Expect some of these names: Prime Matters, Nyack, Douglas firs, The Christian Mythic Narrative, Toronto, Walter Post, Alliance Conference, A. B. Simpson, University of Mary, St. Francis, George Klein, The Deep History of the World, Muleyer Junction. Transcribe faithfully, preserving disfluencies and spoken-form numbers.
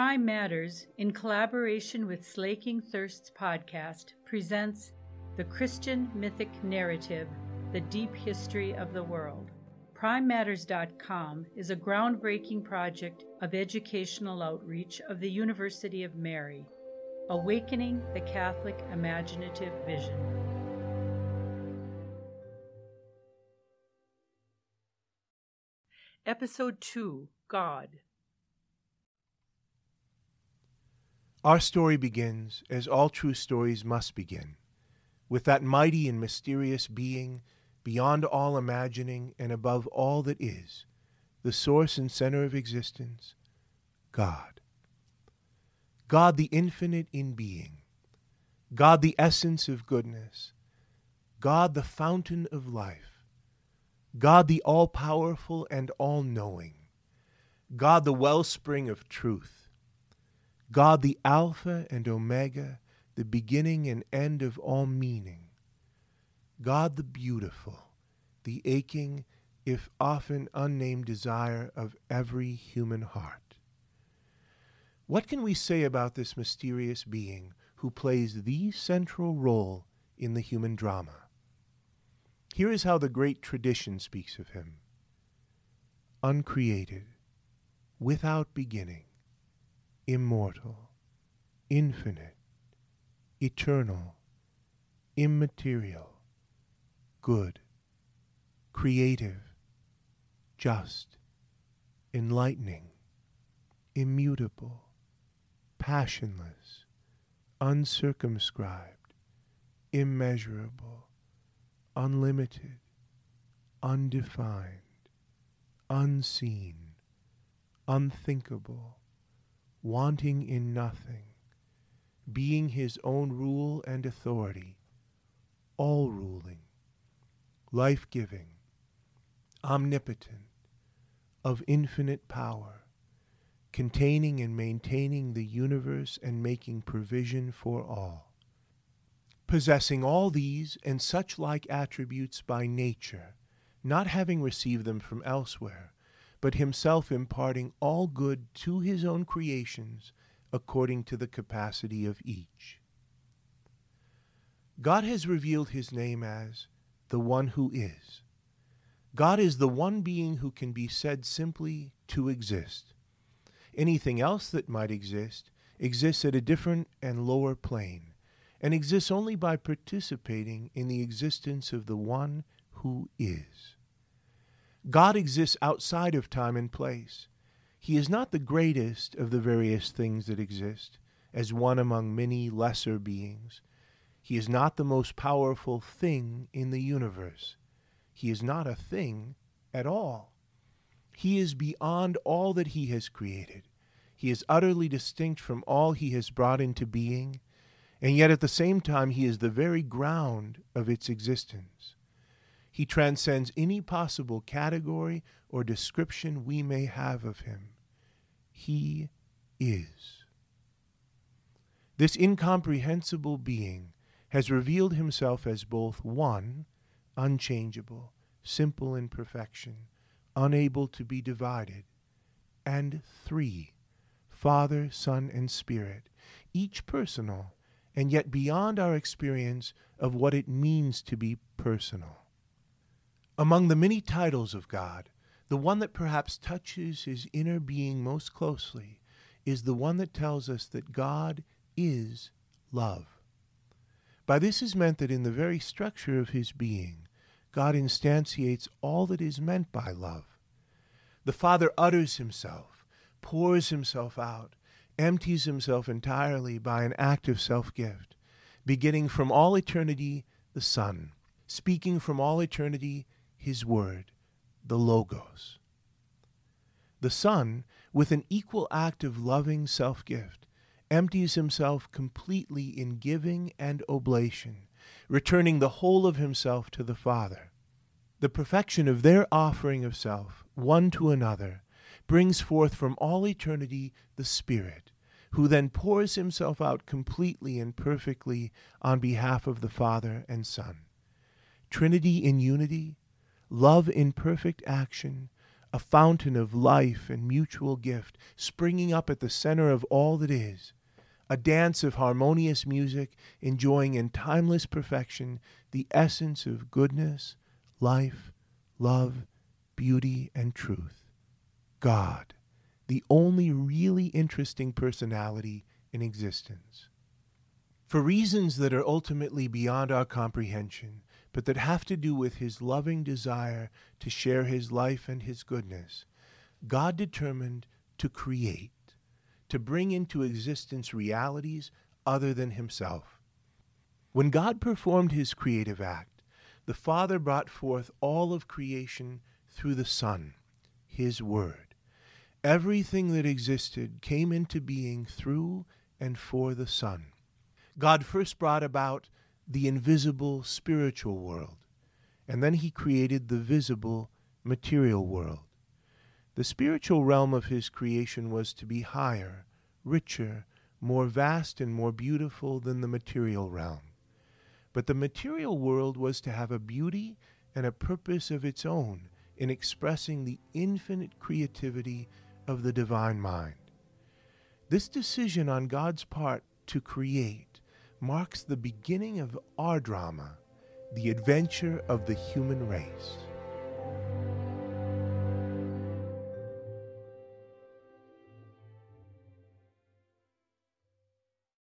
Prime Matters, in collaboration with Slaking Thirst's podcast, presents The Christian Mythic Narrative, The Deep History of the World. prime matters dot com is a groundbreaking project of educational outreach of the University of Mary, awakening the Catholic imaginative vision. Episode two, God. Our story begins, as all true stories must begin, with that mighty and mysterious being, beyond all imagining and above all that is, the source and center of existence, God. God the infinite in being. God the essence of goodness. God the fountain of life. God the all-powerful and all-knowing, God the wellspring of truth, God the Alpha and Omega, the beginning and end of all meaning, God the beautiful, the aching, if often unnamed desire of every human heart. What can we say about this mysterious being who plays the central role in the human drama? Here is how the great tradition speaks of him. Uncreated, without beginning, immortal, infinite, eternal, immaterial, good, creative, just, enlightening, immutable, passionless, uncircumscribed, immeasurable, unlimited, undefined, unseen, unthinkable, wanting in nothing, being his own rule and authority, all-ruling, life-giving, omnipotent, of infinite power, containing and maintaining the universe and making provision for all. Possessing all these and such like attributes by nature, not having received them from elsewhere, but himself imparting all good to his own creations according to the capacity of each. God has revealed his name as the One Who Is. God is the one being who can be said simply to exist. Anything else that might exist exists at a different and lower plane, and exists only by participating in the existence of the One Who Is. God exists outside of time and place. He is not the greatest of the various things that exist, as one among many lesser beings. He is not the most powerful thing in the universe. He is not a thing at all. He is beyond all that he has created. He is utterly distinct from all he has brought into being, and yet at the same time he is the very ground of its existence. He transcends any possible category or description we may have of him. He is. This incomprehensible being has revealed himself as both one, unchangeable, simple in perfection, unable to be divided, and three, Father, Son, and Spirit, each personal, and yet beyond our experience of what it means to be personal. Among the many titles of God, the one that perhaps touches his inner being most closely is the one that tells us that God is love. By this is meant that in the very structure of his being, God instantiates all that is meant by love. The Father utters himself, pours himself out, empties himself entirely by an act of self-gift, beginning from all eternity the Son, speaking from all eternity his Word, the Logos. The Son, with an equal act of loving self-gift, empties himself completely in giving and oblation, returning the whole of himself to the Father. The perfection of their offering of self, one to another, brings forth from all eternity the Spirit, who then pours himself out completely and perfectly on behalf of the Father and Son. Trinity in unity, love in perfect action, a fountain of life and mutual gift, springing up at the center of all that is, a dance of harmonious music, enjoying in timeless perfection the essence of goodness, life, love, beauty, and truth. God, the only really interesting personality in existence. For reasons that are ultimately beyond our comprehension, but that have to do with his loving desire to share his life and his goodness, God determined to create, to bring into existence realities other than himself. When God performed his creative act, the Father brought forth all of creation through the Son, his Word. Everything that existed came into being through and for the Son. God first brought about the invisible spiritual world, and then he created the visible material world. The spiritual realm of his creation was to be higher, richer, more vast and more beautiful than the material realm. But the material world was to have a beauty and a purpose of its own in expressing the infinite creativity of the divine mind. This decision on God's part to create marks the beginning of our drama, the adventure of the human race.